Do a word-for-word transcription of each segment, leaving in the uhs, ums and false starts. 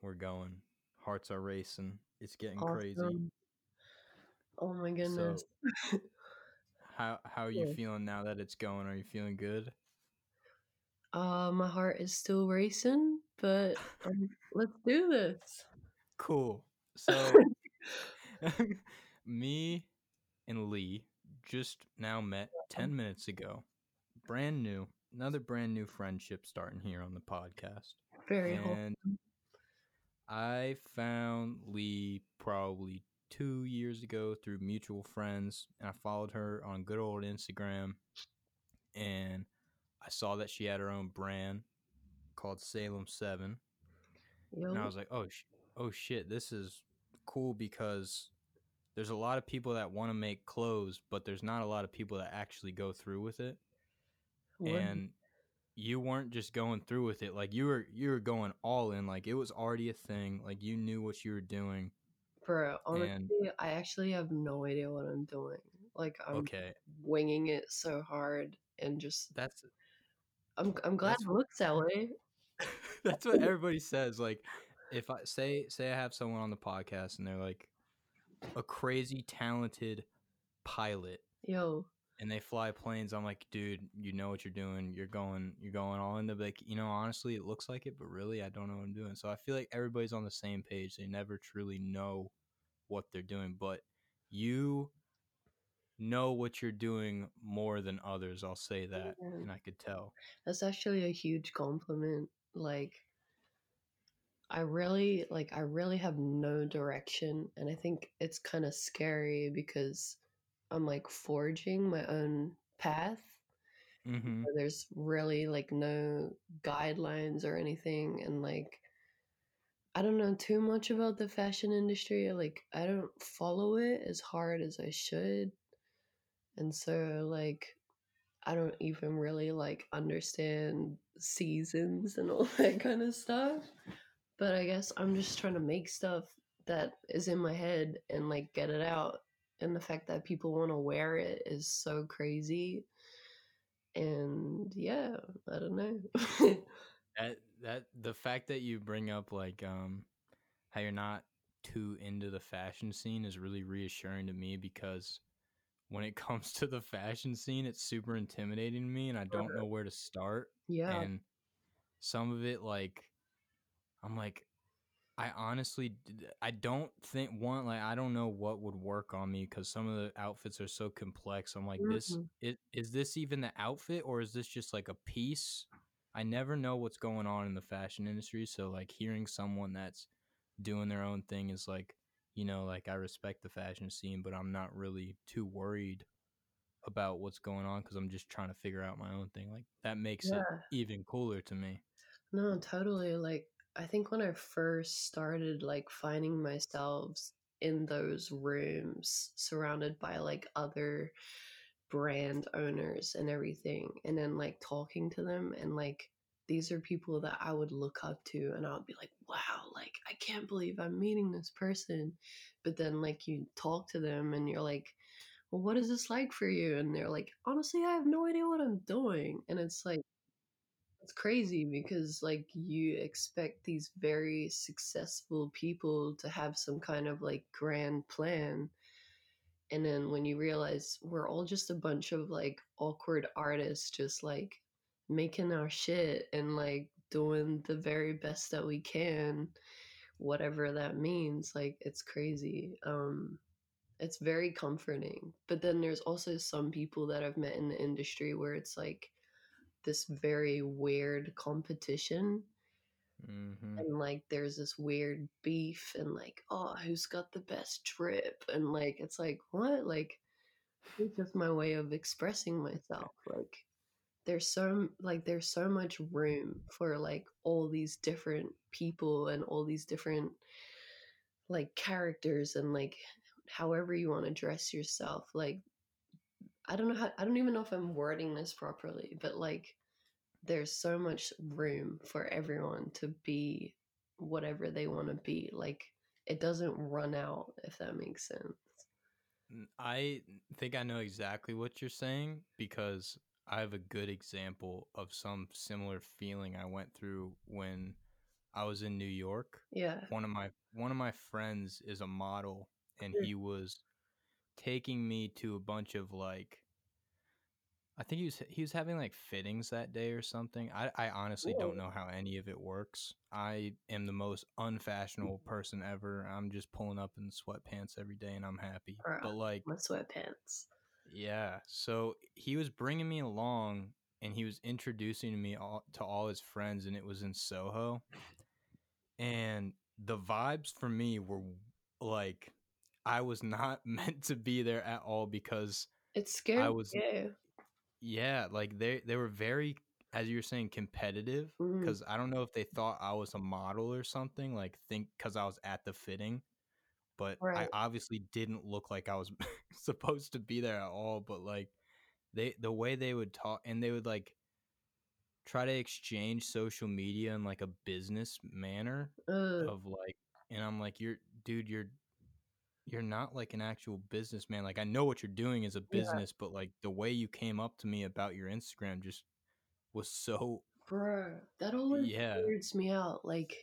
We're going. Hearts are racing. It's getting awesome. Crazy. Oh, my goodness. So, How how are you feeling now that it's going? Are you feeling good? Uh, my heart is still racing, but um, let's do this. Cool. So me and Lee just now met ten minutes ago. Brand new. Another brand new friendship starting here on the podcast. Very cool. And awesome. I found Lee probably two years ago through mutual friends, and I followed her on good old Instagram, and I saw that she had her own brand called Salem Seven. Yep. And I was like, oh, sh- oh shit, this is cool, because there's a lot of people that want to make clothes, but there's not a lot of people that actually go through with it. What? And you weren't just going through with it. Like you were, you were going all in. Like it was already a thing. Like you knew what you were doing. Bro, honestly, and, I actually have no idea what I'm doing. Like, I'm okay. winging it so hard and just... That's... I'm I'm glad it looks that way. That's what everybody says. Like, if I... Say, say I have someone on the podcast and they're like a crazy talented pilot. Yo. And they fly planes. I'm like, dude, you know what you're doing. You're going you're going all in. They're like, you know, honestly, it looks like it, but really, I don't know what I'm doing. So I feel like everybody's on the same page. They never truly know what they're doing, but you know what you're doing more than others. I'll say that, yeah. And I could tell. That's actually a huge compliment. Like, I really, like, I really have no direction, and I think it's kind of scary because I'm like forging my own path. Mm-hmm. There's really like no guidelines or anything, and like I don't know too much about the fashion industry. Like I don't follow it as hard as I should, and so like I don't even really like understand seasons and all that kind of stuff. But I guess I'm just trying to make stuff that is in my head and like get it out. And the fact that people want to wear it is so crazy. And yeah, I don't know. that that the fact that you bring up like um how you're not too into the fashion scene is really reassuring to me, because when it comes to the fashion scene, it's super intimidating to me, and I don't know where to start. Yeah. And some of it, like, I'm like, I honestly, I don't think one, like, I don't know what would work on me, because some of the outfits are so complex. I'm like, mm-hmm. this, it, is this even the outfit, or is this just like a piece? I never know what's going on in the fashion industry. So like hearing someone that's doing their own thing is like, you know, like I respect the fashion scene, but I'm not really too worried about what's going on, because I'm just trying to figure out my own thing. Like that makes yeah. it even cooler to me. No, totally. Like, I think when I first started like finding myself in those rooms surrounded by like other brand owners and everything, and then like talking to them, and like these are people that I would look up to, and I would be like, wow, like I can't believe I'm meeting this person. But then like you talk to them and you're like, well, what is this like for you? And they're like, honestly, I have no idea what I'm doing. And it's like, it's crazy, because like you expect these very successful people to have some kind of like grand plan, and then when you realize we're all just a bunch of like awkward artists just like making our shit and like doing the very best that we can, whatever that means. Like, it's crazy. Um, it's very comforting. But then there's also some people that I've met in the industry where it's like this very weird competition. Mm-hmm. And like there's this weird beef and like, oh, who's got the best drip? And like, it's like, what? Like, it's just my way of expressing myself. Like, there's so like there's so much room for like all these different people and all these different like characters and like however you want to dress yourself. Like, I don't know how, I don't even know if I'm wording this properly, but like there's so much room for everyone to be whatever they want to be. Like, it doesn't run out, if that makes sense. I think I know exactly what you're saying because I have a good example of some similar feeling I went through when I was in New York. Yeah. One of my one of my friends is a model, and he was taking me to a bunch of like, I think he was he was having like fittings that day or something. I, I honestly yeah. don't know how any of it works. I am the most unfashionable person ever. I'm just pulling up in sweatpants every day and I'm happy. Bro, but like my sweatpants. Yeah. So he was bringing me along and he was introducing me all, to all his friends, and it was in Soho. And the vibes for me were like, I was not meant to be there at all because it's scary. I was, yeah, like they, they were very, as you were saying, competitive because mm. I don't know if they thought I was a model or something, like think because I was at the fitting. But right. I obviously didn't look like I was supposed to be there at all. But like they, the way they would talk, and they would like try to exchange social media in like a business manner Ugh. of like, and I'm like, you're dude, you're, you're not like an actual businessman. Like, I know what you're doing is a business, yeah. but like the way you came up to me about your Instagram just was so. Bruh, that always yeah. weirds me out. Like,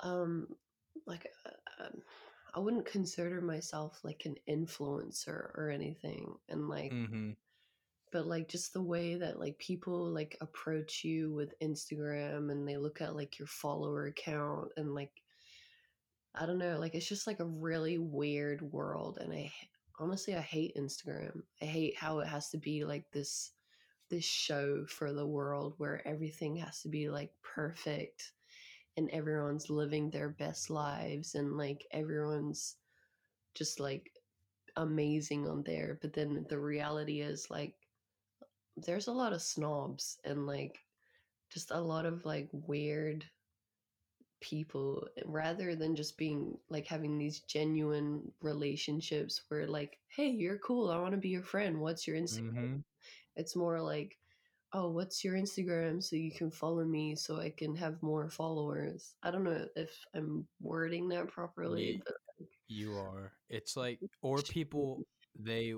um, like um, I wouldn't consider myself like an influencer or anything, and like mm-hmm. but like just the way that like people like approach you with Instagram and they look at like your follower count and like I don't know, like it's just like a really weird world. And I honestly I hate Instagram. I hate how it has to be like this this show for the world where everything has to be like perfect. And everyone's living their best lives and like everyone's just like amazing on there. But then the reality is like there's a lot of snobs and like just a lot of like weird people rather than just being like having these genuine relationships where like, hey, you're cool. I want to be your friend. What's your Instagram? Mm-hmm. It's more like, oh, what's your Instagram so you can follow me so I can have more followers? I don't know if I'm wording that properly. Yeah, but like, you are. It's like, or people, they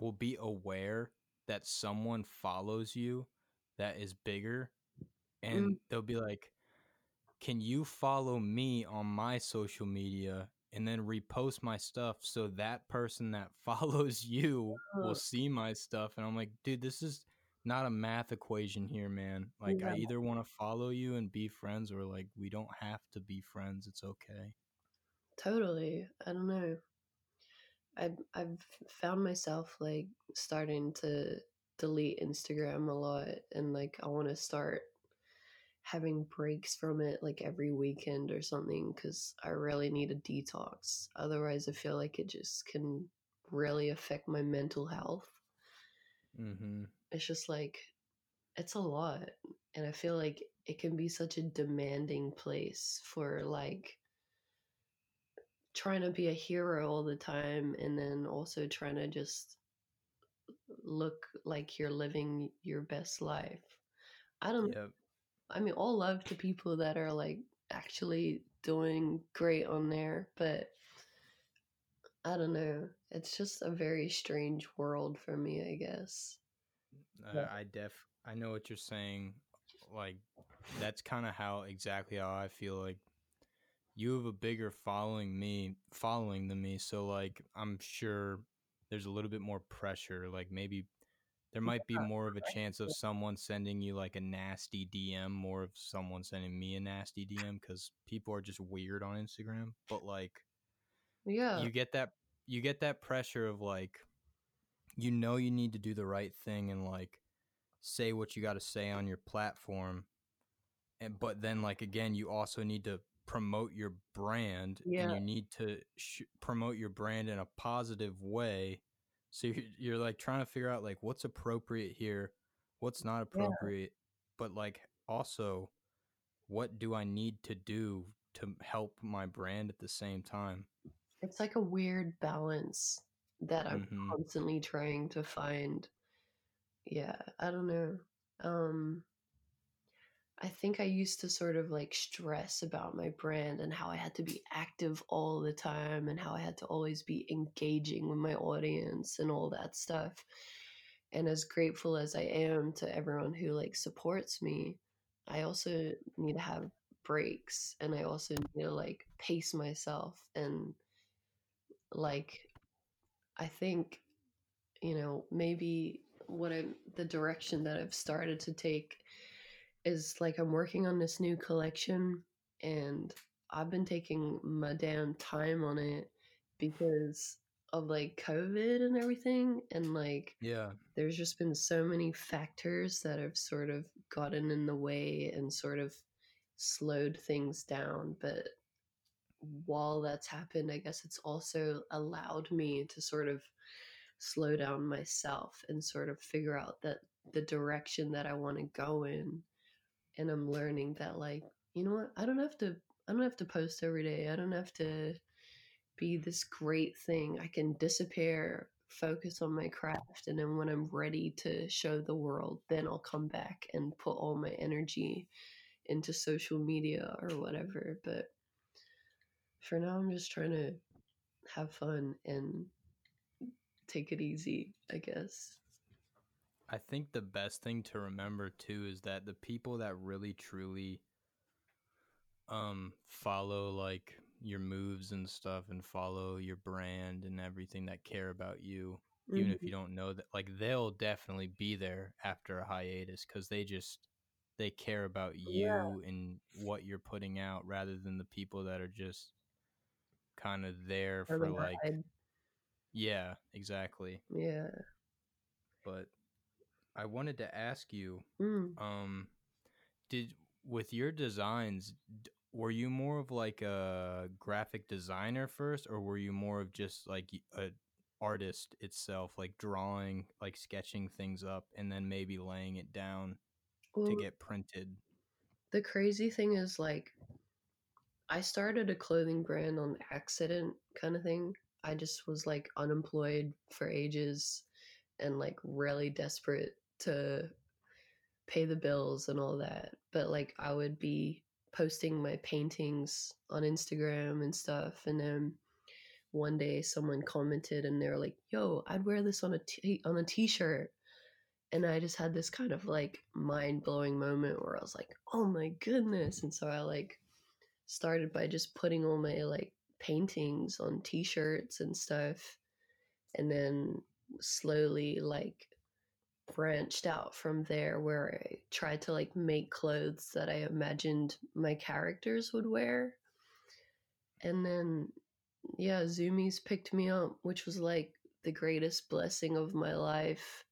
will be aware that someone follows you that is bigger and mm-hmm. they'll be like, can you follow me on my social media and then repost my stuff so that person that follows you oh. will see my stuff? And I'm like, dude, this is not a math equation here, man. Like yeah. I either want to follow you and be friends or like we don't have to be friends. It's okay. Totally. I don't know. I've, I've found myself like starting to delete Instagram a lot, and like I want to start having breaks from it like every weekend or something because I really need a detox. Otherwise I feel like it just can really affect my mental health. Mm-hmm. It's just like, it's a lot. And I feel like it can be such a demanding place for like trying to be a hero all the time. And then also trying to just look like you're living your best life. I don't know. Yep. I mean, all love to people that are like actually doing great on there, but I don't know. It's just a very strange world for me, I guess. Uh, I def I know what you're saying. Like, that's kind of how exactly how I feel. Like, you have a bigger following me following than me, so like I'm sure there's a little bit more pressure. Like maybe there might be more of a chance of someone sending you like a nasty D M, more of someone sending me a nasty D M, because people are just weird on Instagram. But like, yeah, you get that, you get that pressure of like, you know, you need to do the right thing and like say what you got to say on your platform. And, but then like, again, you also need to promote your brand, yeah. and you need to sh- promote your brand in a positive way. So you're, you're like trying to figure out like what's appropriate here, what's not appropriate, yeah. but like also what do I need to do to help my brand at the same time? It's like a weird balance that I'm mm-hmm. constantly trying to find. Yeah, I don't know. Um, I think I used to sort of like stress about my brand and how I had to be active all the time and how I had to always be engaging with my audience and all that stuff. And as grateful as I am to everyone who like supports me, I also need to have breaks, and I also need to like pace myself. And like, I think, you know, maybe what I'm, the direction that I've started to take is like I'm working on this new collection, and I've been taking my damn time on it because of like COVID and everything. And like, yeah, there's just been so many factors that have sort of gotten in the way and sort of slowed things down. But while that's happened, I guess it's also allowed me to sort of slow down myself and sort of figure out that the direction that I want to go in. And I'm learning that like, you know what, I don't have to, I don't have to post every day. I don't have to be this great thing. I can disappear, focus on my craft. And then when I'm ready to show the world, then I'll come back and put all my energy into social media or whatever. But for now, I'm just trying to have fun and take it easy, I guess. I think the best thing to remember, too, is that the people that really, truly um, follow, like, your moves and stuff and follow your brand and everything, that care about you, mm-hmm. even if you don't know that, like, they'll definitely be there after a hiatus because they just, they care about you yeah. and what you're putting out, rather than the people that are just kind of there for oh like yeah exactly yeah but I wanted to ask you mm. um did with your designs, were you more of like a graphic designer first, or were you more of just like a artist itself, like drawing, like sketching things up and then maybe laying it down well, to get printed? The crazy thing is like I started a clothing brand on accident kind of thing. I just was like unemployed for ages and like really desperate to pay the bills and all that. But like I would be posting my paintings on Instagram and stuff. And then one day someone commented and they're like, yo, I'd wear this on a t- on a t-shirt. And I just had this kind of like mind blowing moment where I was like, oh my goodness. And so I like started by just putting all my like paintings on t-shirts and stuff. And then slowly like branched out from there where I tried to like make clothes that I imagined my characters would wear. And then, yeah, Zoomies picked me up, which was like the greatest blessing of my life.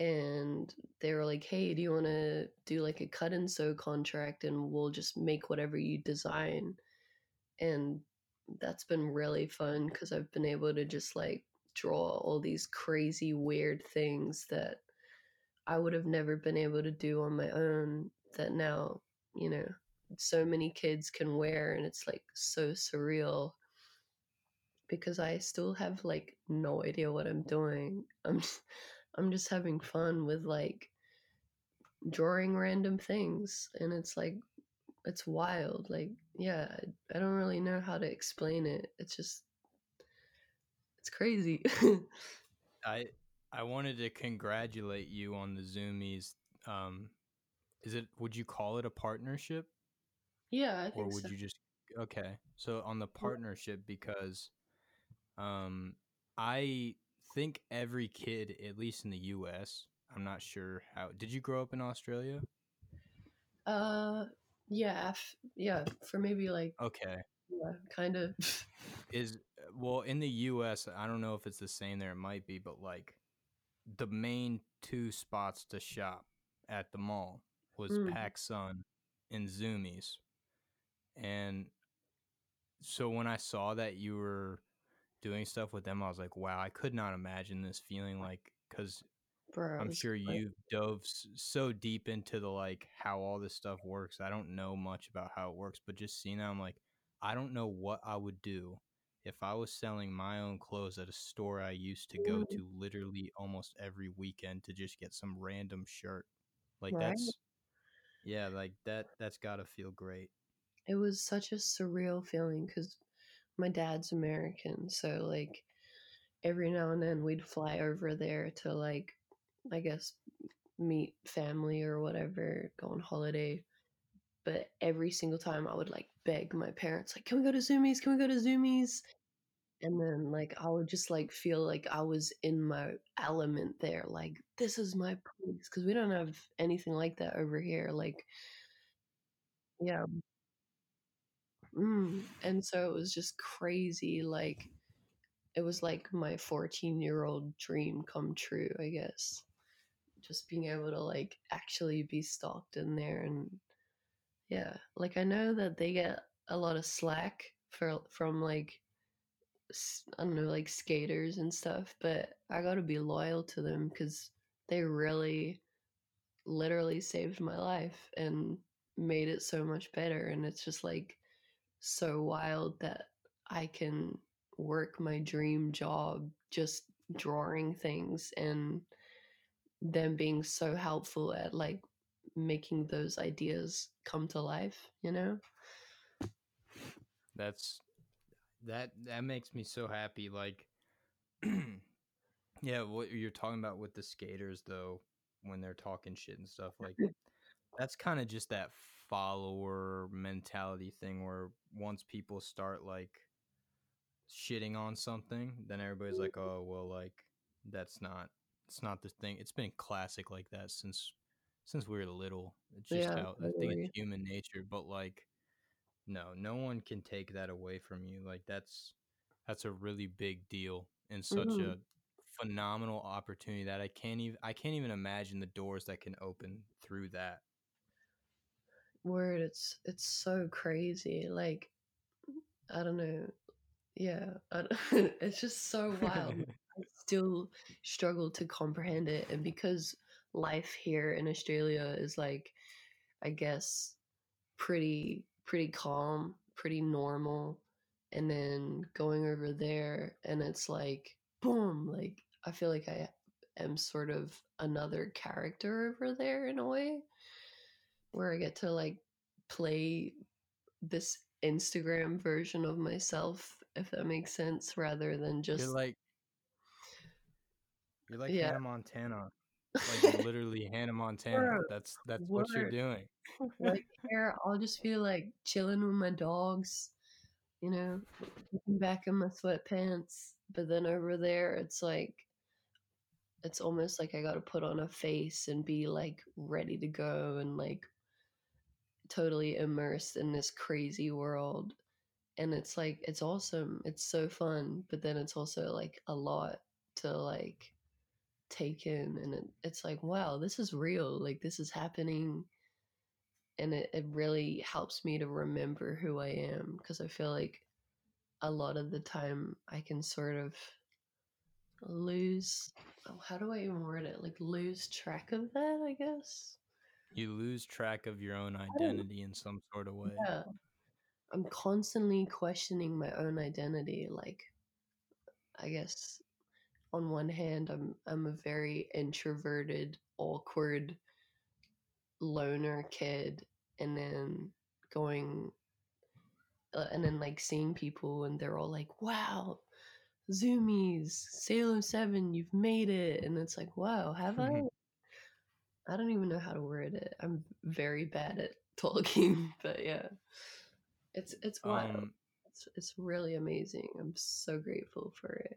And they were like, hey, do you want to do like a cut and sew contract and we'll just make whatever you design? And that's been really fun because I've been able to just like draw all these crazy weird things that I would have never been able to do on my own, that now, you know, so many kids can wear. And it's like so surreal because I still have like no idea what I'm doing. I'm just, I'm just having fun with like drawing random things, and it's like, it's wild. Like, yeah, I don't really know how to explain it. It's just, it's crazy. I, I wanted to congratulate you on the Zoomies. Um, is it, would you call it a partnership? Yeah. I think or would so. you just, okay. So on the partnership, because, um, I, think every kid, at least in the U S, I'm not sure how. Did you grow up in Australia? Uh, yeah, f- yeah, for maybe like. Okay. Yeah, kind of. Is well in the U S. I don't know if it's the same there. It might be, but like the main two spots to shop at the mall was mm. PacSun and Zoomies, and so when I saw that you were doing stuff with them, I was like, wow, I could not imagine this feeling like, because I'm sure you dove so deep into the like how all this stuff works. I don't know much about how it works, but just seeing that, I'm like, I don't know what I would do if I was selling my own clothes at a store I used to go to literally almost every weekend to just get some random shirt. Like right? that's, yeah, like that, that's gotta feel great. It was such a surreal feeling because my dad's American. So like every now and then we'd fly over there to like, I guess, meet family or whatever, go on holiday. But every single time I would like beg my parents, like, can we go to Zoomies? Can we go to Zoomies? And then like, I would just like feel like I was in my element there. Like, this is my place. Cause we don't have anything like that over here. Like, yeah. Mm. And so it was just crazy. Like, it was like my fourteen year old dream come true, I guess. Just being able to like actually be stalked in there and, yeah, like I know that they get a lot of slack for from like, I don't know, like skaters and stuff, but I got to be loyal to them because they really literally saved my life and made it so much better. And it's just like so wild that I can work my dream job just drawing things and them being so helpful at like making those ideas come to life, you know? That's that that makes me so happy. Like yeah, what you're talking about with the skaters though, when they're talking shit and stuff, like that's kind of just that follower mentality thing where once people start like shitting on something, then everybody's like, oh well, like that's not it's not the thing. It's been classic like that since Since we were little. It's just yeah, how I think it's human nature. But like, no, no one can take that away from you. Like that's that's a really big deal and such mm-hmm. a phenomenal opportunity that I can't even I can't even imagine the doors that can open through that. Word, it's it's so crazy. Like, I don't know. Yeah, I don't, it's just so wild. I still struggle to comprehend it, and because life here in Australia is like, I guess, pretty pretty calm, pretty normal, and then going over there and it's like boom, like I feel like I am sort of another character over there in a way where I get to like play this Instagram version of myself, if that makes sense, rather than just you're like you're like yeah. Hannah Montana. Like literally Hannah Montana. That's that's Word. What you're doing. Like here, I'll just feel like chilling with my dogs, you know, looking back in my sweatpants. But then over there, it's like, it's almost like I got to put on a face and be like ready to go and like totally immersed in this crazy world. And it's like, it's awesome. It's so fun. But then it's also like a lot to like taken, and it, it's like, wow, this is real, like this is happening, and it, it really helps me to remember who I am, because I feel like a lot of the time I can sort of lose oh, how do I even word it like lose track of that, I guess. You lose track of your own identity in some sort of way. Yeah, I'm constantly questioning my own identity. Like, I guess on one hand, I'm I'm a very introverted, awkward, loner kid, and then going, uh, and then like seeing people, and they're all like, "Wow, Zoomies, Salem Seven, you've made it!" And it's like, "Wow, have mm-hmm. I?" I don't even know how to word it. I'm very bad at talking, but yeah, it's it's wild. Um, it's it's really amazing. I'm so grateful for it.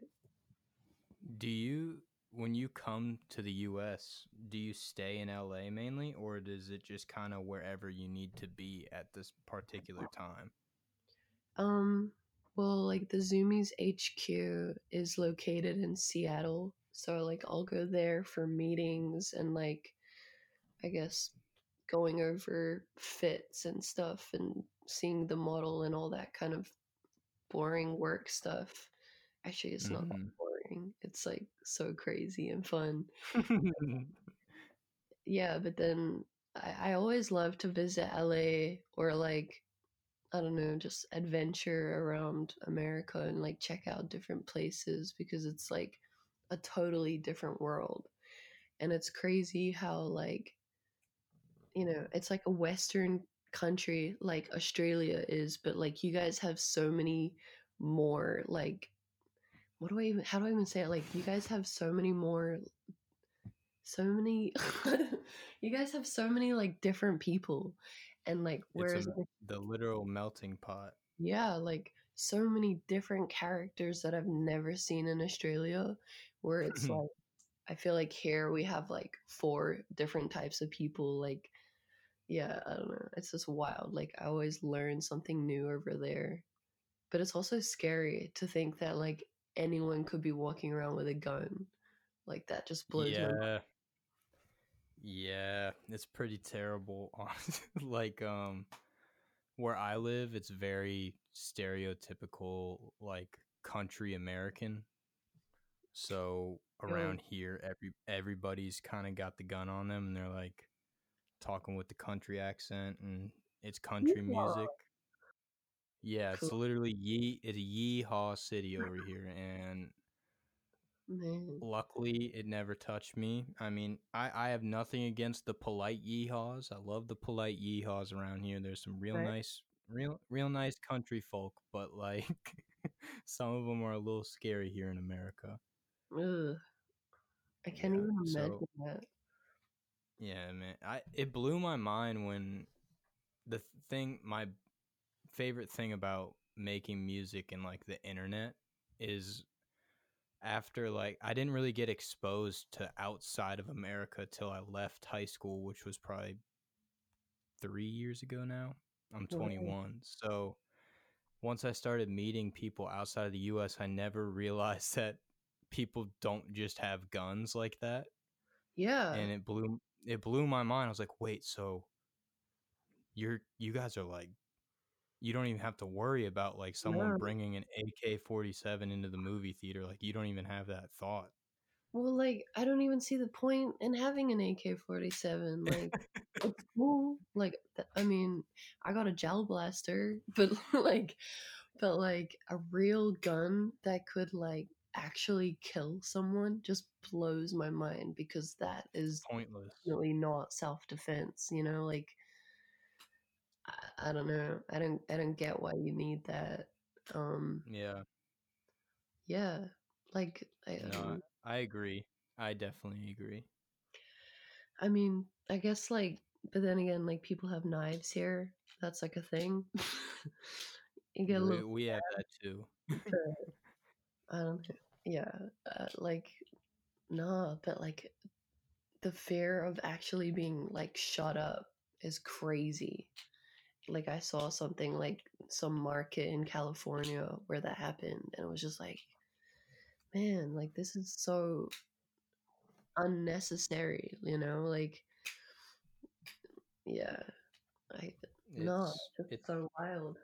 Do you, when you come to the U S, do you stay in L A mainly, or does it just kind of wherever you need to be at this particular time? Um, well, like the Zoomies H Q is located in Seattle. So like I'll go there for meetings and like, I guess going over fits and stuff and seeing the model and all that kind of boring work stuff. Actually, it's not mm-hmm. that boring. It's like so crazy and fun. Yeah, but then I, I always love to visit L A or like, I don't know, just adventure around America and like check out different places because it's like a totally different world. And it's crazy how like, you know, it's like a Western country like Australia is, but like you guys have so many more like, what do I even, how do I even say it? Like, you guys have so many more, so many, you guys have so many like different people. And like, whereas it's a, the literal melting pot. Yeah. Like so many different characters that I've never seen in Australia where it's like, I feel like here we have like four different types of people. Like, yeah, I don't know. It's just wild. Like I always learn something new over there, but it's also scary to think that like, anyone could be walking around with a gun. Like that just blows yeah. my mind. Yeah, it's pretty terrible. Like um where I live, it's very stereotypical like country American. So around yeah. here every everybody's kind of got the gun on them and they're like talking with the country accent and it's country yeah. music. Yeah, cool. It's literally yee, it's a yee-haw city over here, and Man. luckily it never touched me. I mean, I, I have nothing against the polite yee-haws. I love the polite yee-haws around here. There's some real right. nice, real real nice country folk, but like some of them are a little scary here in America. Ugh. I can't yeah, even imagine so, that. Yeah, man, I it blew my mind when the thing my. favorite thing about making music and like the internet is after like I didn't really get exposed to outside of America till I left high school, which was probably three years ago now. I'm twenty-one. So once I started meeting people outside of the U S, I never realized that people don't just have guns like that. Yeah. And it blew it blew my mind. I was like, wait, so you're you guys are like you don't even have to worry about like someone no. bringing an A K forty-seven into the movie theater. Like you don't even have that thought. Well, like I don't even see the point in having an A K forty-seven. Like, it's cool. Like, I mean, I got a gel blaster, but like, but like a real gun that could like actually kill someone just blows my mind because that is pointless. Really not self-defense, you know, like, I don't know. I don't. I don't get why you need that. Um, yeah. Yeah. Like. I, no, um, I agree. I definitely agree. I mean, I guess like, but then again, like people have knives here. That's like a thing. You get a little. We, we have that too. I don't. Yeah. Uh, like, nah. But like, the fear of actually being like shot up is crazy. Like I saw something like some market in California where that happened and it was just like, man, like this is so unnecessary, you know, like, yeah, I, no, it's, it's, it's so wild.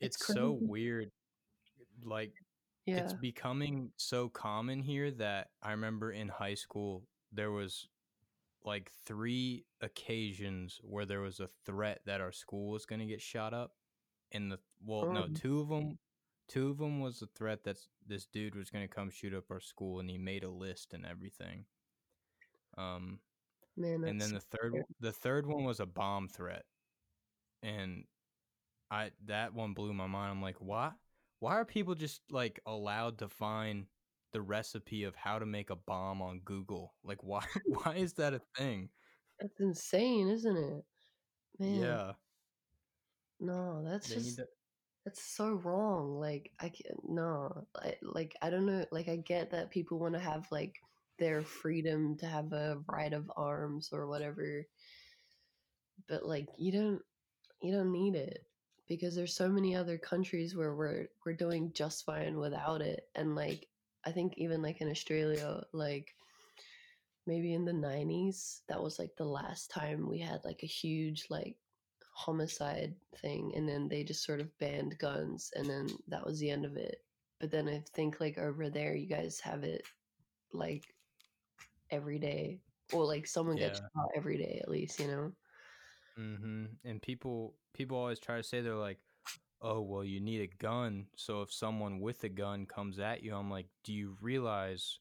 It's, it's so weird. Like yeah. it's becoming so common here that I remember in high school, there was like three occasions where there was a threat that our school was going to get shot up, and the well um, no two of them two of them was a threat that this dude was going to come shoot up our school, and he made a list and everything. Um man, and then the third weird. the third one was a bomb threat, and I that one blew my mind. I'm like, why why are people just like allowed to find the recipe of how to make a bomb on Google? Like why why is that a thing? That's insane, isn't it? Man. Yeah. No, that's they just to, That's so wrong. Like, I can't, no. I, like, I don't know. Like, I get that people want to have, like, their freedom to have a right of arms or whatever. But, like, you don't, you don't need it. Because there's so many other countries where we're we're doing just fine without it. And, like, I think even, like, in Australia, like, maybe in the nineties, that was, like, the last time we had, like, a huge, like, homicide thing. And then they just sort of banned guns. And then that was the end of it. But then I think, like, over there, you guys have it, like, every day. Or, like, someone yeah. gets shot every day at least, you know? Mm-hmm. And people people always try to say, they're like, oh, well, you need a gun, so if someone with a gun comes at you, I'm like, do you realize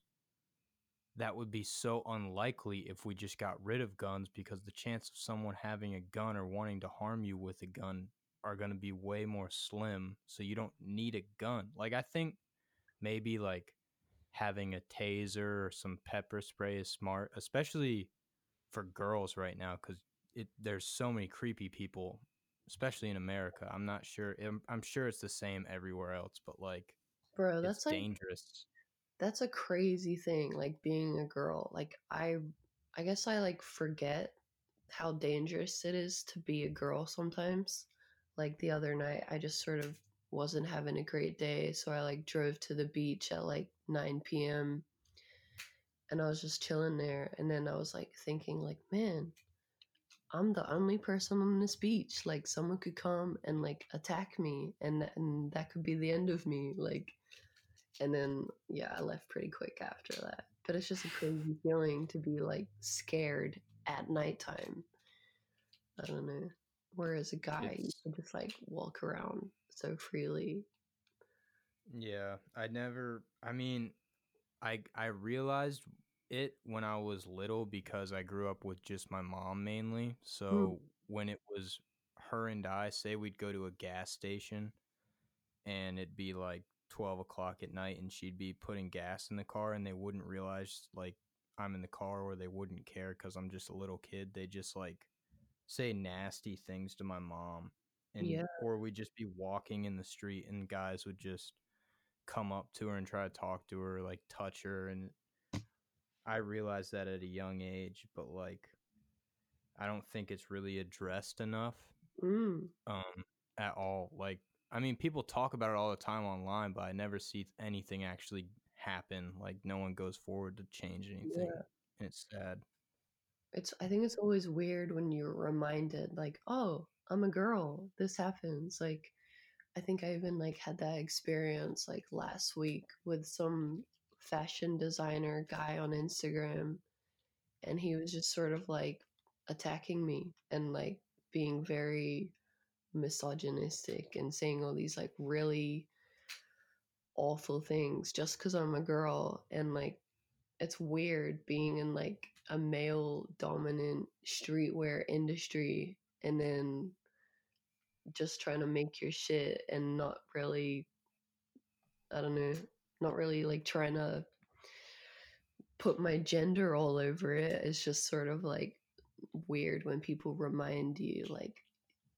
that would be so unlikely if we just got rid of guns, because the chance of someone having a gun or wanting to harm you with a gun are going to be way more slim, so you don't need a gun. Like, I think maybe, like, having a taser or some pepper spray is smart, especially for girls right now, because It, there's so many creepy people, especially in America. I'm not sure. I'm, I'm sure it's the same everywhere else, but, like, bro, that's, it's like, dangerous. That's a crazy thing. Like, being a girl, like, I, I guess I like forget how dangerous it is to be a girl sometimes. Like, the other night, I just sort of wasn't having a great day. So I, like, drove to the beach at, like, nine p.m. and I was just chilling there. And then I was, like, thinking, like, man, I'm the only person on this beach. Like, someone could come and, like, attack me, and, and that could be the end of me. Like, and then, yeah, I left pretty quick after that. But it's just a crazy feeling to be, like, scared at nighttime. I don't know. Whereas a guy, it's... you can just, like, walk around so freely. Yeah, I never, I mean, I I realized it when I was little, because I grew up with just my mom mainly. So mm. when it was her and I, say we'd go to a gas station and it'd be like twelve o'clock at night, and she'd be putting gas in the car, and they wouldn't realize, like, I'm in the car, or they wouldn't care because I'm just a little kid. They just, like, say nasty things to my mom, and yeah. or we'd just be walking in the street and guys would just come up to her and try to talk to her, like, touch her, and I realized that at a young age, but, like, I don't think it's really addressed enough mm. um, at all. Like, I mean, people talk about it all the time online, but I never see anything actually happen. Like, no one goes forward to change anything. Yeah. And it's sad. It's, I think it's always weird when you're reminded, like, oh, I'm a girl, this happens. Like, I think I even, like, had that experience, like, last week with some fashion designer guy on Instagram, and he was just sort of, like, attacking me and, like, being very misogynistic and saying all these, like, really awful things just because I'm a girl. And, like, it's weird being in, like, a male dominant streetwear industry and then just trying to make your shit and not really, I don't know, not really, like, trying to put my gender all over it. It's just sort of, like, weird when people remind you, like,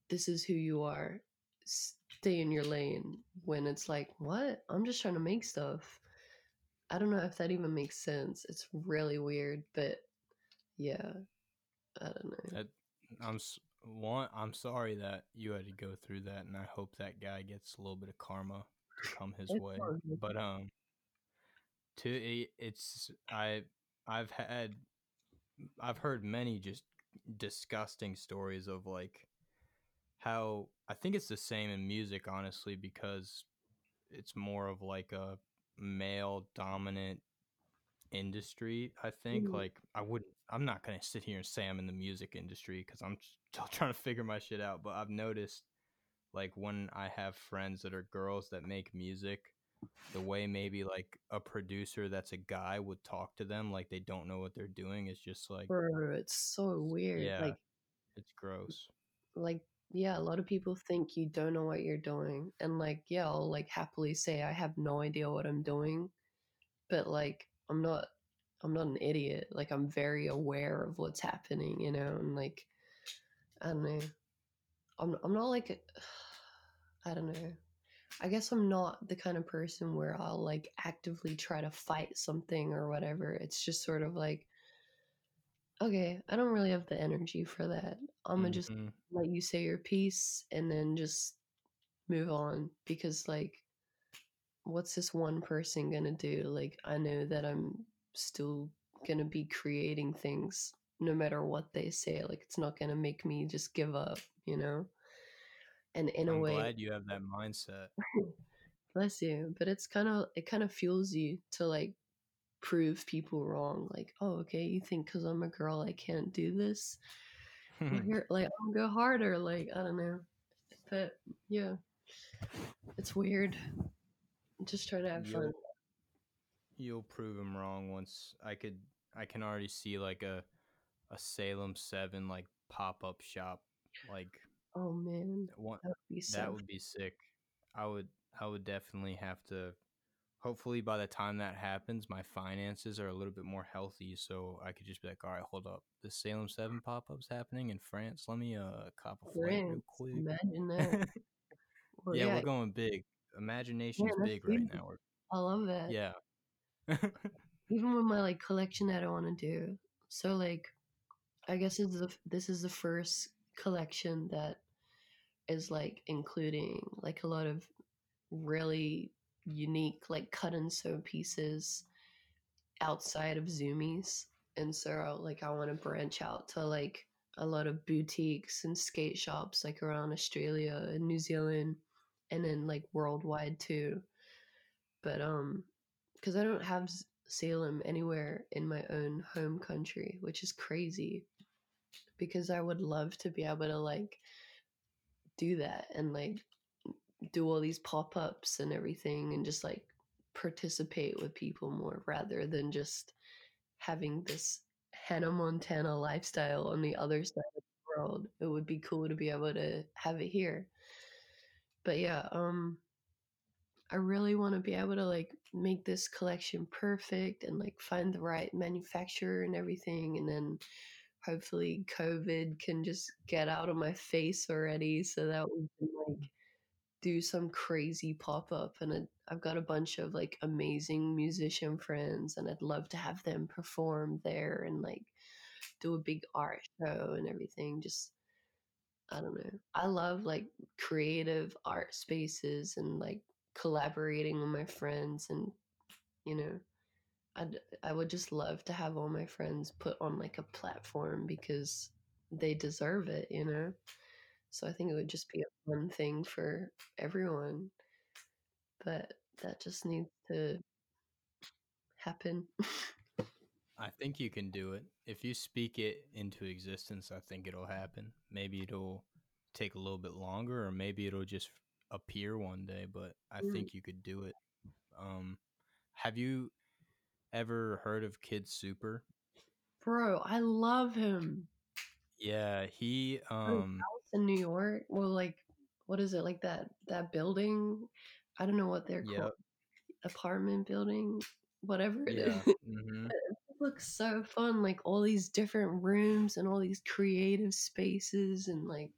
this is who you are, stay in your lane, when it's like, what? I'm just trying to make stuff. I don't know if that even makes sense. It's really weird, but yeah, I don't know. That, I'm one, I'm sorry that you had to go through that, and I hope that guy gets a little bit of karma come his way. But um to it's I I've had I've heard many just disgusting stories of, like, how I think it's the same in music, honestly, because it's more of, like, a male dominant industry, I think. Mm-hmm. Like, I wouldn't I'm not gonna sit here and say I'm in the music industry, because I'm still trying to figure my shit out, but I've noticed, like, when I have friends that are girls that make music, the way maybe, like, a producer that's a guy would talk to them, like, they don't know what they're doing. It's just like, bro, it's so weird. Yeah, like, it's gross. Like, yeah, a lot of people think you don't know what you're doing, and, like, yeah, I'll, like, happily say I have no idea what I'm doing, but, like, I'm not, I'm not an idiot. Like, I'm very aware of what's happening, you know, and, like, I don't know. I'm I'm not like, I don't know. I guess I'm not the kind of person where I'll like actively try to fight something or whatever. It's just sort of like, okay, I don't really have the energy for that. I'm gonna mm-hmm. just let you say your piece and then just move on, because like, what's this one person gonna do? Like, I know that I'm still gonna be creating things no matter what they say. Like, it's not gonna make me just give up, you know? And in I'm a way, I'm glad you have that mindset. Bless you. But it's kind of, it kind of fuels you to like prove people wrong. Like, oh, okay, you think because I'm a girl, I can't do this. You're, like, I'll go harder. Like, I don't know. But yeah, it's weird. I'm just trying to have you'll, fun. You'll prove them wrong once. I could, I can already see like a, a Salem Seven, like pop-up shop, like. Oh man, One, that, would be, that would be sick. I would, I would definitely have to. Hopefully, by the time that happens, my finances are a little bit more healthy, so I could just be like, "All right, hold up, the Salem Seven pop-up's happening in France. Let me uh cop a flight real quick." Imagine that. Well, yeah, yeah, we're going big. Imagination's yeah, big right now. We're, I love that. Yeah. Even with my like collection that I want to do, so like, I guess it's the, this is the first collection that is like including like a lot of really unique like cut and sew pieces outside of Zoomies, and so like I want to branch out to like a lot of boutiques and skate shops like around Australia and New Zealand, and then like worldwide too. But um because I don't have Salem anywhere in my own home country, which is crazy, because I would love to be able to like do that and like do all these pop-ups and everything and just like participate with people more, rather than just having this Hannah Montana lifestyle on the other side of the world. It would be cool to be able to have it here. But yeah, um, I really want to be able to like make this collection perfect and like find the right manufacturer and everything, and then hopefully COVID can just get out of my face already so that we can like do some crazy pop-up. And I, I've got a bunch of like amazing musician friends, and I'd love to have them perform there and like do a big art show and everything. Just, I don't know. I love like creative art spaces and like collaborating with my friends, and, you know, I'd, I would just love to have all my friends put on like a platform, because they deserve it, you know? So I think it would just be a fun thing for everyone, but that just needs to happen. I think you can do it. If you speak it into existence, I think it'll happen. Maybe it'll take a little bit longer, or maybe it'll just appear one day, but I mm. think you could do it. Um, have you ever heard of Kid Super? Bro, I love him. Yeah, he um house in New York. Well, like, what is it, like that that building? I don't know what they're yep. called. Apartment building, whatever it yeah. is. Mm-hmm. It looks so fun, like all these different rooms and all these creative spaces, and like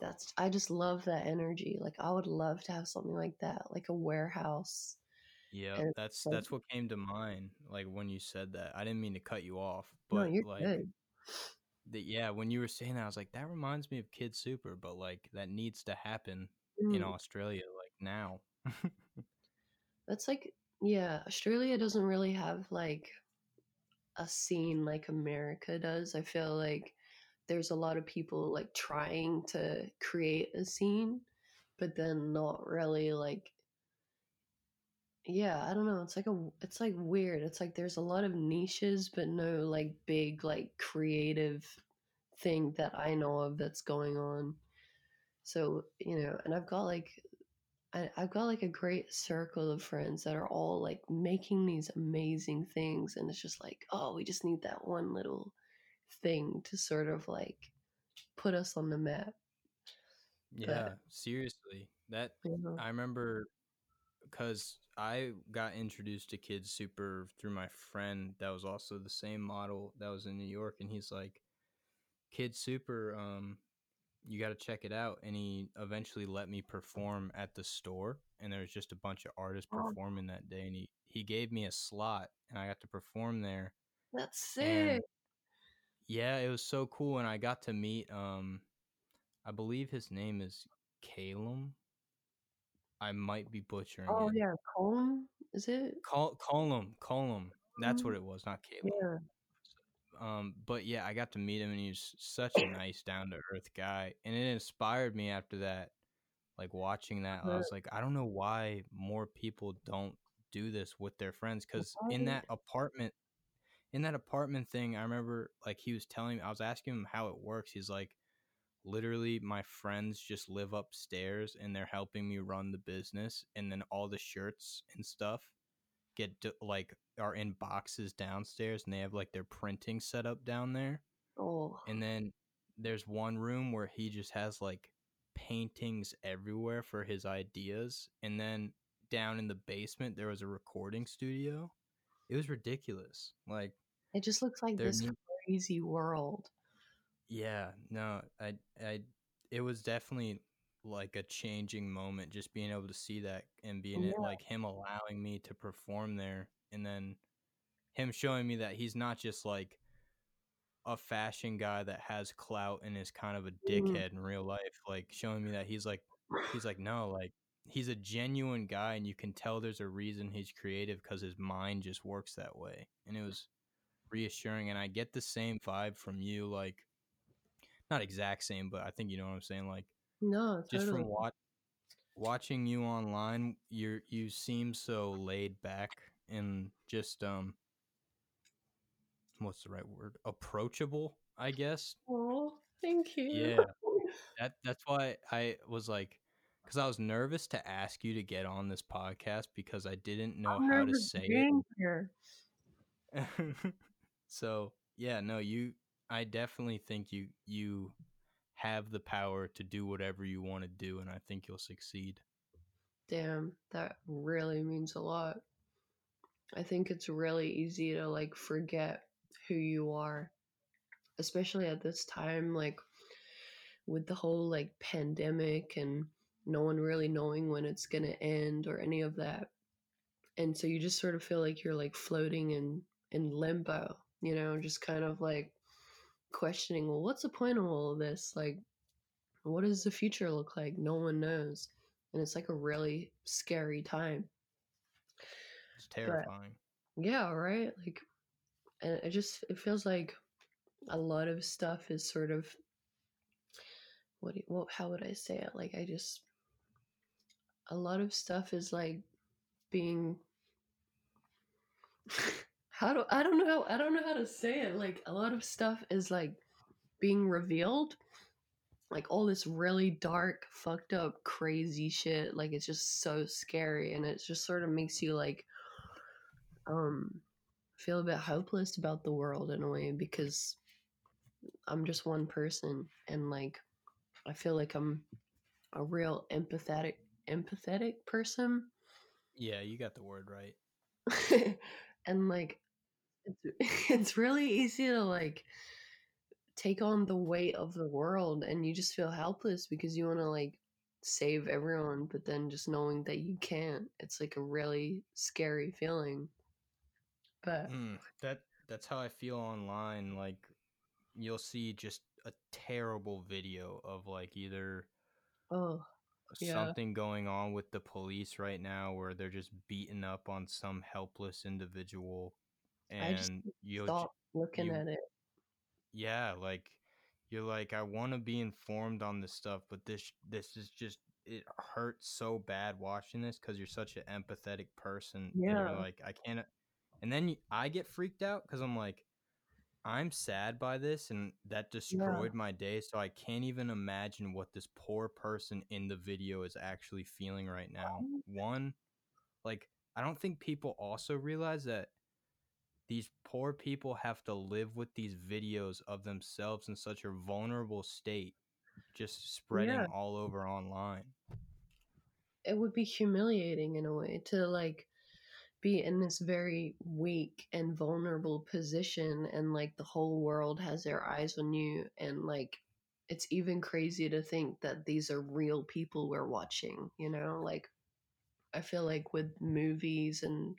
that's I just love that energy. Like I would love to have something like that, like a warehouse. Yeah, that's that's what came to mind. Like when you said that, I didn't mean to cut you off, but no, you're like good. The, yeah, when you were saying that, I was like, that reminds me of Kid Super, but like that needs to happen mm. in Australia, like now. That's like, yeah, Australia doesn't really have like a scene like America does. I feel like there's a lot of people like trying to create a scene, but then not really like. Yeah, I don't know. It's like a, it's like weird. It's like there's a lot of niches, but no like big like creative thing that I know of that's going on. So, you know, and I've got like, I, I've got like a great circle of friends that are all like making these amazing things, and it's just like, oh, we just need that one little thing to sort of like put us on the map. Yeah, but, seriously, that you know. I remember. Because I got introduced to Kid Super through my friend that was also the same model that was in New York. And he's like, Kid Super, um, you got to check it out. And he eventually let me perform at the store. And there was just a bunch of artists performing that day. And he, he gave me a slot and I got to perform there. That's sick. And yeah, it was so cool. And I got to meet, um, I believe his name is Calum. I might be butchering oh, it. Oh, yeah. Colm, is it? Col- Colm. Colm. That's what it was, not Calum. Yeah. Um, but yeah, I got to meet him and he was such a nice down to earth guy. And it inspired me after that, like watching that, I was like, I don't know why more people don't do this with their friends. Cause in that apartment, in that apartment thing, I remember like he was telling me, I was asking him how it works. He's like, literally my friends just live upstairs and they're helping me run the business. And then all the shirts and stuff get to, like, are in boxes downstairs and they have like their printing set up down there. Oh. And then there's one room where he just has like paintings everywhere for his ideas. And then down in the basement, there was a recording studio. It was ridiculous. Like, it just looks like this new- crazy world. Yeah, no, I, I, it was definitely like a changing moment, just being able to see that and being yeah. it, like him allowing me to perform there. And then him showing me that he's not just like a fashion guy that has clout and is kind of a dickhead mm-hmm. in real life, like showing me that he's like, he's like, no, like he's a genuine guy and you can tell there's a reason he's creative because his mind just works that way. And it was reassuring. And I get the same vibe from you, like not exact same, but I think you know what I'm saying? Like, no, totally. Just from watch, watching you online, you're, you seem so laid back. And just um, what's the right word? Approachable, I guess. Oh, thank you. Yeah, that that's why I was like, because I was nervous to ask you to get on this podcast because I didn't know I'm how to say it. So yeah, no, you. I definitely think you you have the power to do whatever you want to do, and I think you'll succeed. Damn, that really means a lot. I think it's really easy to like forget who you are, especially at this time, like with the whole like pandemic and no one really knowing when it's going to end or any of that. And so you just sort of feel like you're like floating in, in limbo, you know, just kind of like questioning, well, what's the point of all of this? Like, what does the future look like? No one knows. And it's like a really scary time. It's terrifying. But, yeah, right? Like, and it just, it feels like a lot of stuff is sort of, what, do you, well, how would I say it? Like, I just, a lot of stuff is like being, how do, I don't know, I don't know how to say it. Like, a lot of stuff is like being revealed, like all this really dark, fucked up, crazy shit. Like, it's just so scary. And it just sort of makes you like, um feel a bit hopeless about the world in a way, because I'm just one person and like I feel like I'm a real empathetic empathetic person. Yeah, you got the word right. And like it's, it's really easy to like take on the weight of the world and you just feel helpless because you want to like save everyone, but then just knowing that you can't, it's like a really scary feeling. But mm, that that's how I feel online. Like you'll see just a terrible video of like either oh yeah. something going on with the police right now where they're just beating up on some helpless individual, and you'll stop looking you, at it. Yeah, like you're like, I want to be informed on this stuff, but this this is just, it hurts so bad watching this because you're such an empathetic person. Yeah. And you're like, I can't. And then you, I get freaked out because I'm like, I'm sad by this and that destroyed yeah. my day. So I can't even imagine what this poor person in the video is actually feeling right now. One, like, I don't think people also realize that these poor people have to live with these videos of themselves in such a vulnerable state, just spreading yeah. all over online. It would be humiliating in a way to like be in this very weak and vulnerable position and like the whole world has their eyes on you and like it's even crazy to think that these are real people we're watching, you know, like I feel like with movies and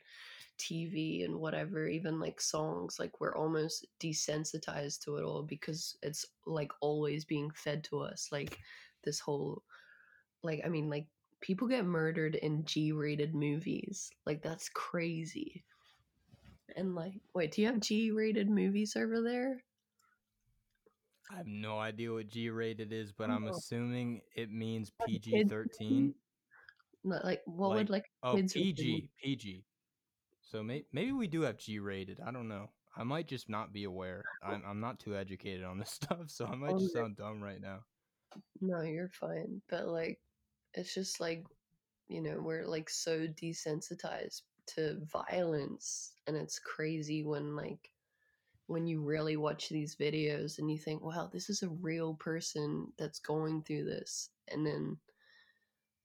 T V and whatever, even like songs, like we're almost desensitized to it all because it's like always being fed to us. Like this whole, like, I mean, like people get murdered in G-rated movies. Like that's crazy. And like, wait, do you have G-rated movies over there? I have no idea what G-rated is, but no. I'm assuming it means P G thirteen. Not like what like, would like oh kids P G P G. So may, maybe we do have G-rated. I don't know. I might just not be aware. I'm I'm not too educated on this stuff, so I might oh, just sound dumb right now. No, you're fine. But like, it's just like, you know, we're like so desensitized to violence, and it's crazy when like when you really watch these videos and you think, wow, this is a real person that's going through this, and then.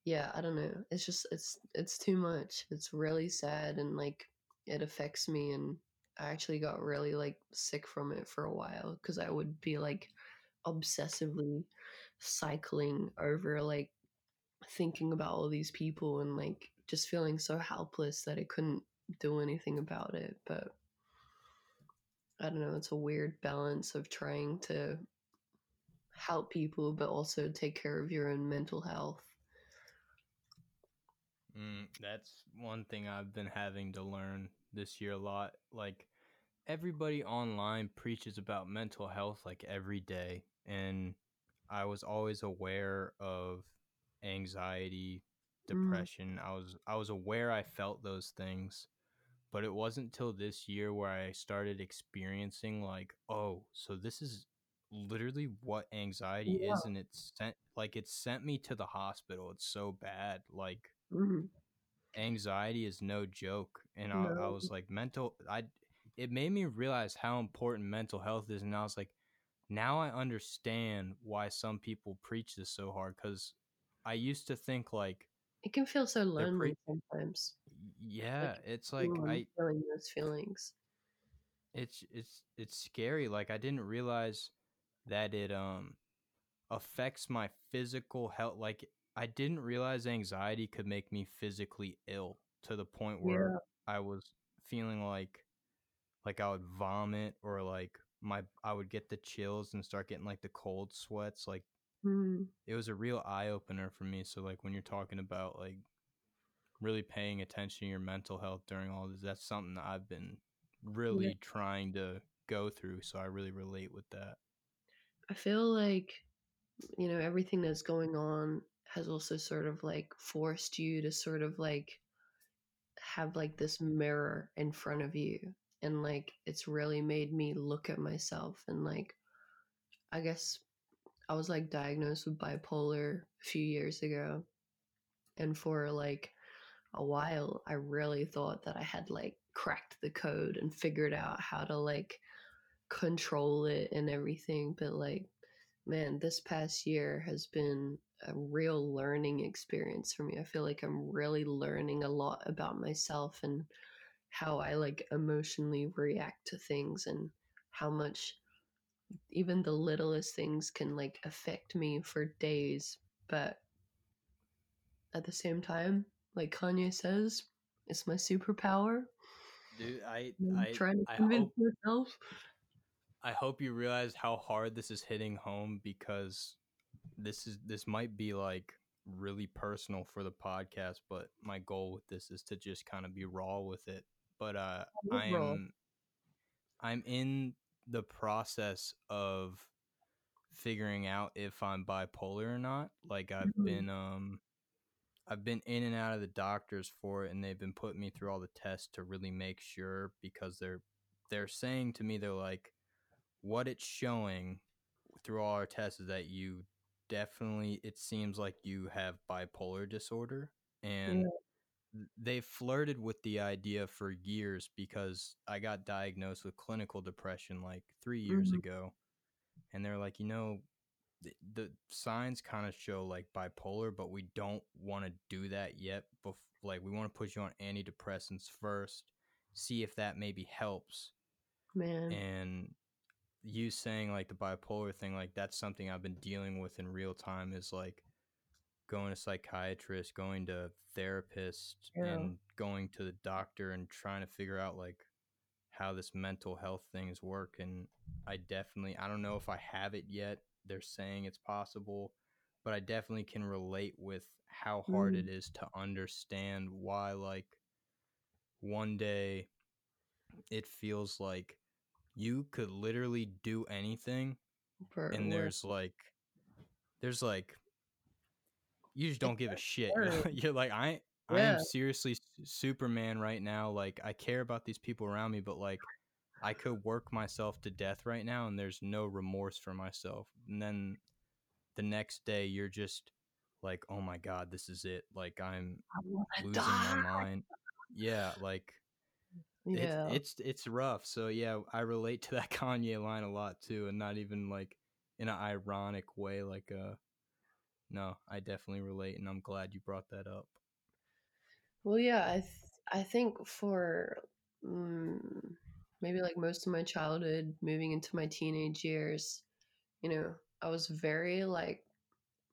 Yeah, I don't know. It's just, it's, it's too much. It's really sad. And like, it affects me. And I actually got really like sick from it for a while. Cause I would be like obsessively cycling over, like thinking about all these people and like just feeling so helpless that I couldn't do anything about it. But I don't know. It's a weird balance of trying to help people, but also take care of your own mental health. Mm, that's one thing I've been having to learn this year a lot. Like everybody online preaches about mental health like every day. And I was always aware of anxiety, depression. Mm. I was, I was aware I felt those things, but it wasn't till this year where I started experiencing like, oh, so this is literally what anxiety yeah. is. And it's sent, like it sent me to the hospital. It's so bad. Like, Mm-hmm. anxiety is no joke, and no. I, I was like mental I it made me realize how important mental health is, and I was like, now I understand why some people preach this so hard, because I used to think like it can feel so lonely pre- sometimes yeah like, it's like I feeling those feelings it's it's it's scary. Like I didn't realize that it um affects my physical health. Like I didn't realize anxiety could make me physically ill to the point where yeah. I was feeling like, like I would vomit or like my, I would get the chills and start getting like the cold sweats. Like mm. it was a real eye opener for me. So like when you're talking about like really paying attention to your mental health during all this, that's something that I've been really yeah. trying to go through. So I really relate with that. I feel like, you know, everything that's going on has also sort of like forced you to sort of like have like this mirror in front of you. And like, it's really made me look at myself. And like, I guess I was like diagnosed with bipolar a few years ago. And for like a while, I really thought that I had like cracked the code and figured out how to like control it and everything. But like, man, this past year has been a real learning experience for me. I feel like I'm really learning a lot about myself and how I like emotionally react to things and how much even the littlest things can like affect me for days. But at the same time, like Kanye says, it's my superpower. Dude, I, I'm I, trying to I convince hope, myself. I hope you realize how hard this is hitting home, because This is this might be like really personal for the podcast, but my goal with this is to just kind of be raw with it. But uh, I am I'm in the process of figuring out if I'm bipolar or not. Like I've mm-hmm. been um I've been in and out of the doctors for it, and they've been putting me through all the tests to really make sure, because they're they're saying to me, they're like, what it's showing through all our tests is that you definitely, it seems like you have bipolar disorder, and yeah. they flirted with the idea for years, because I got diagnosed with clinical depression like three years mm-hmm. ago, and they're like, you know, the, the signs kind of show like bipolar, but we don't want to do that yet. Bef- like we want to put you on antidepressants first, see if that maybe helps. Man, and you saying like the bipolar thing, like that's something I've been dealing with in real time, is like going to psychiatrists, going to therapists, yeah. and going to the doctor and trying to figure out like how this mental health things work. And I definitely, I don't know if I have it yet. They're saying it's possible, but I definitely can relate with how hard mm. it is to understand why, like, one day it feels like you could literally do anything For and work. there's like, there's like, you just don't give a shit. You're like, I, yeah. I am seriously Superman right now. Like, I care about these people around me, but like, I could work myself to death right now, and there's no remorse for myself. And then the next day, you're just like, oh my God, this is it. Like, I'm losing die. my mind. Yeah, like, yeah. It's, it's it's rough. So yeah, I relate to that Kanye line a lot too, and not even like in an ironic way. Like, uh, no, I definitely relate, and I'm glad you brought that up. Well, yeah, I th- I think for um, maybe like most of my childhood, moving into my teenage years, you know, I was very like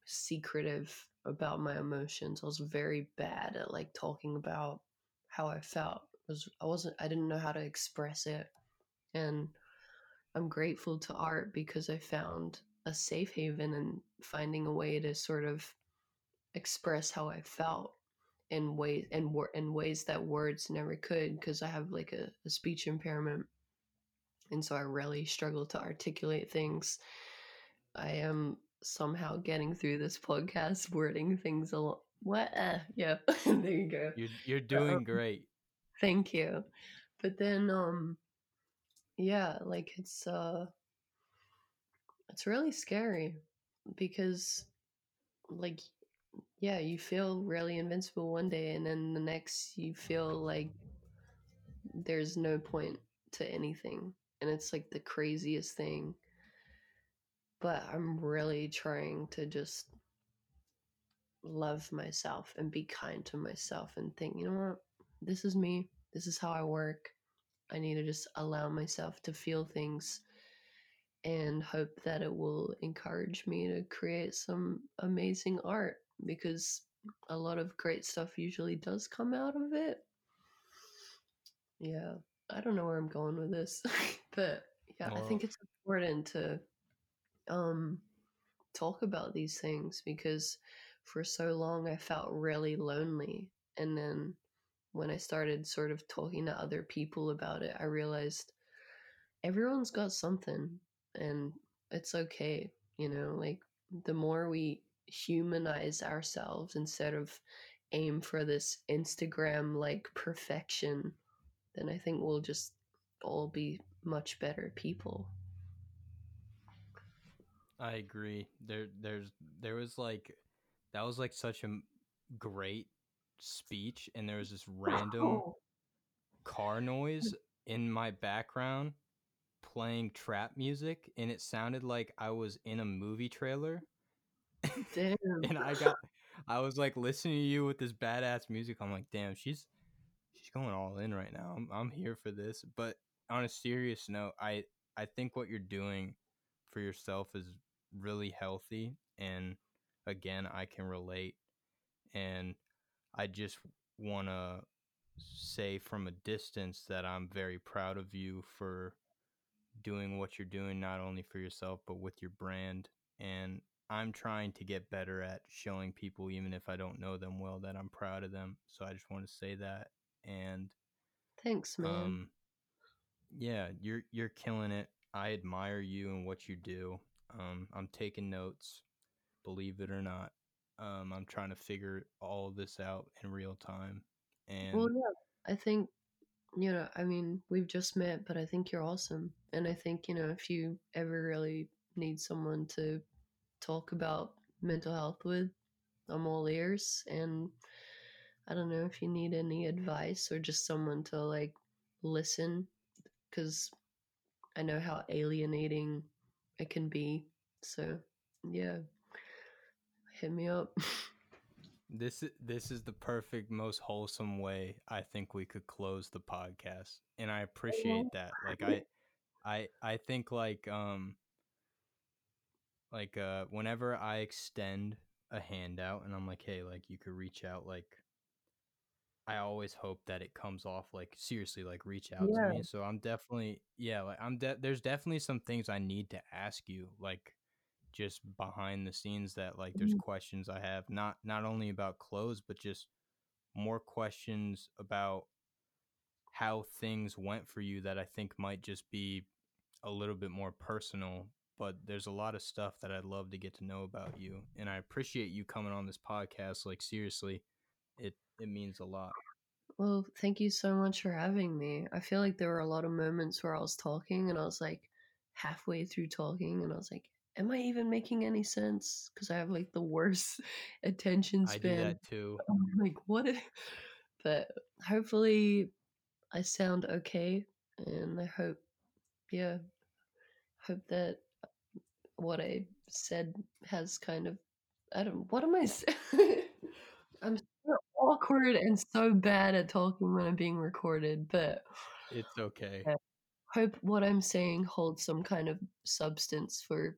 secretive about my emotions. I was very bad at like talking about how I felt. It was I wasn't I didn't know how to express it, and I'm grateful to art because I found a safe haven and finding a way to sort of express how I felt in ways and wor- in ways that words never could, because I have like a, a speech impairment, and so I really struggle to articulate things. I am somehow getting through this podcast, wording things a lot. What? Uh, yeah, there you go. You're you're doing um, great. Thank you. But then, um, yeah, like it's uh, it's really scary because, like, yeah, you feel really invincible one day, and then the next you feel like there's no point to anything, and it's like the craziest thing. But I'm really trying to just love myself and be kind to myself and think, you know what, this is me, this is how I work. I need to just allow myself to feel things and hope that it will encourage me to create some amazing art, because a lot of great stuff usually does come out of it. Yeah, I don't know where I'm going with this, but yeah, well, I think it's important to um talk about these things, because for so long I felt really lonely, and then when I started sort of talking to other people about it, I realized everyone's got something, and it's okay, you know, like the more we humanize ourselves instead of aim for this Instagram like perfection, then I think we'll just all be much better people. I agree. There, there's, there was like, that was like such a great speech, and there was this random wow. car noise in my background playing trap music, and it sounded like I was in a movie trailer. Damn. And I got, I was like listening to you with this badass music. I'm like, damn, she's, she's going all in right now. I'm, I'm here for this. But on a serious note, I, I think what you're doing for yourself is really healthy, and again, I can relate, and I just want to say from a distance that I'm very proud of you for doing what you're doing, not only for yourself but with your brand. And I'm trying to get better at showing people, even if I don't know them well, that I'm proud of them. So I just want to say that. And thanks, man. Um, yeah, you're you're killing it. I admire you and what you do. Um, I'm taking notes, believe it or not. Um, I'm trying to figure all of this out in real time. And well, yeah, I think, you know, I mean, we've just met, but I think you're awesome. And I think, you know, if you ever really need someone to talk about mental health with, I'm all ears. And I don't know if you need any advice or just someone to, like, listen, because I know how alienating it can be. So, yeah, hit me up. This is, this is the perfect, most wholesome way I think we could close the podcast. And I appreciate that. Like, I, I I think like um like uh whenever I extend a handout and I'm like, hey, like you could reach out, like I always hope that it comes off like seriously, like reach out yeah. to me. So I'm definitely, yeah, like I'm de- there's definitely some things I need to ask you, like just behind the scenes that like there's mm-hmm. questions I have, not not only about clothes, but just more questions about how things went for you that I think might just be a little bit more personal. But there's a lot of stuff that I'd love to get to know about you. And I appreciate you coming on this podcast. Like seriously, it It means a lot. Well, thank you so much for having me. I feel like there were a lot of moments where I was talking and I was like halfway through talking and I was like, am I even making any sense? Because I have like the worst attention span. I do that too. I'm like, what? If... But hopefully I sound okay. And I hope, yeah, hope that what I said has kind of, I don't, what am I saying? I'm awkward and so bad at talking when I'm being recorded, but it's okay. I hope what I'm saying holds some kind of substance for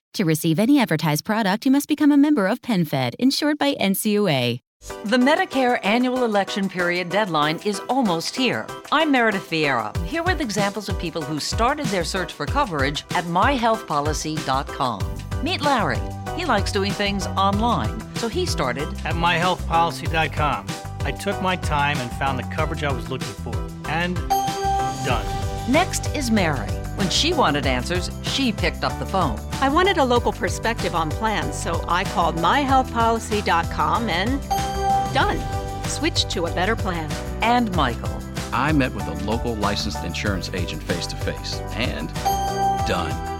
To receive any advertised product, you must become a member of PenFed, insured by N C U A. The Medicare annual election period deadline is almost here. I'm Meredith Vieira, here with examples of people who started their search for coverage at my health policy dot com. Meet Larry. He likes doing things online, so he started at my health policy dot com. I took my time and found the coverage I was looking for, and done. Next is Mary. When she wanted answers, she picked up the phone. I wanted a local perspective on plans, so I called my health policy dot com and done. Switched to a better plan. And Michael. I met with a local licensed insurance agent face-to-face and done.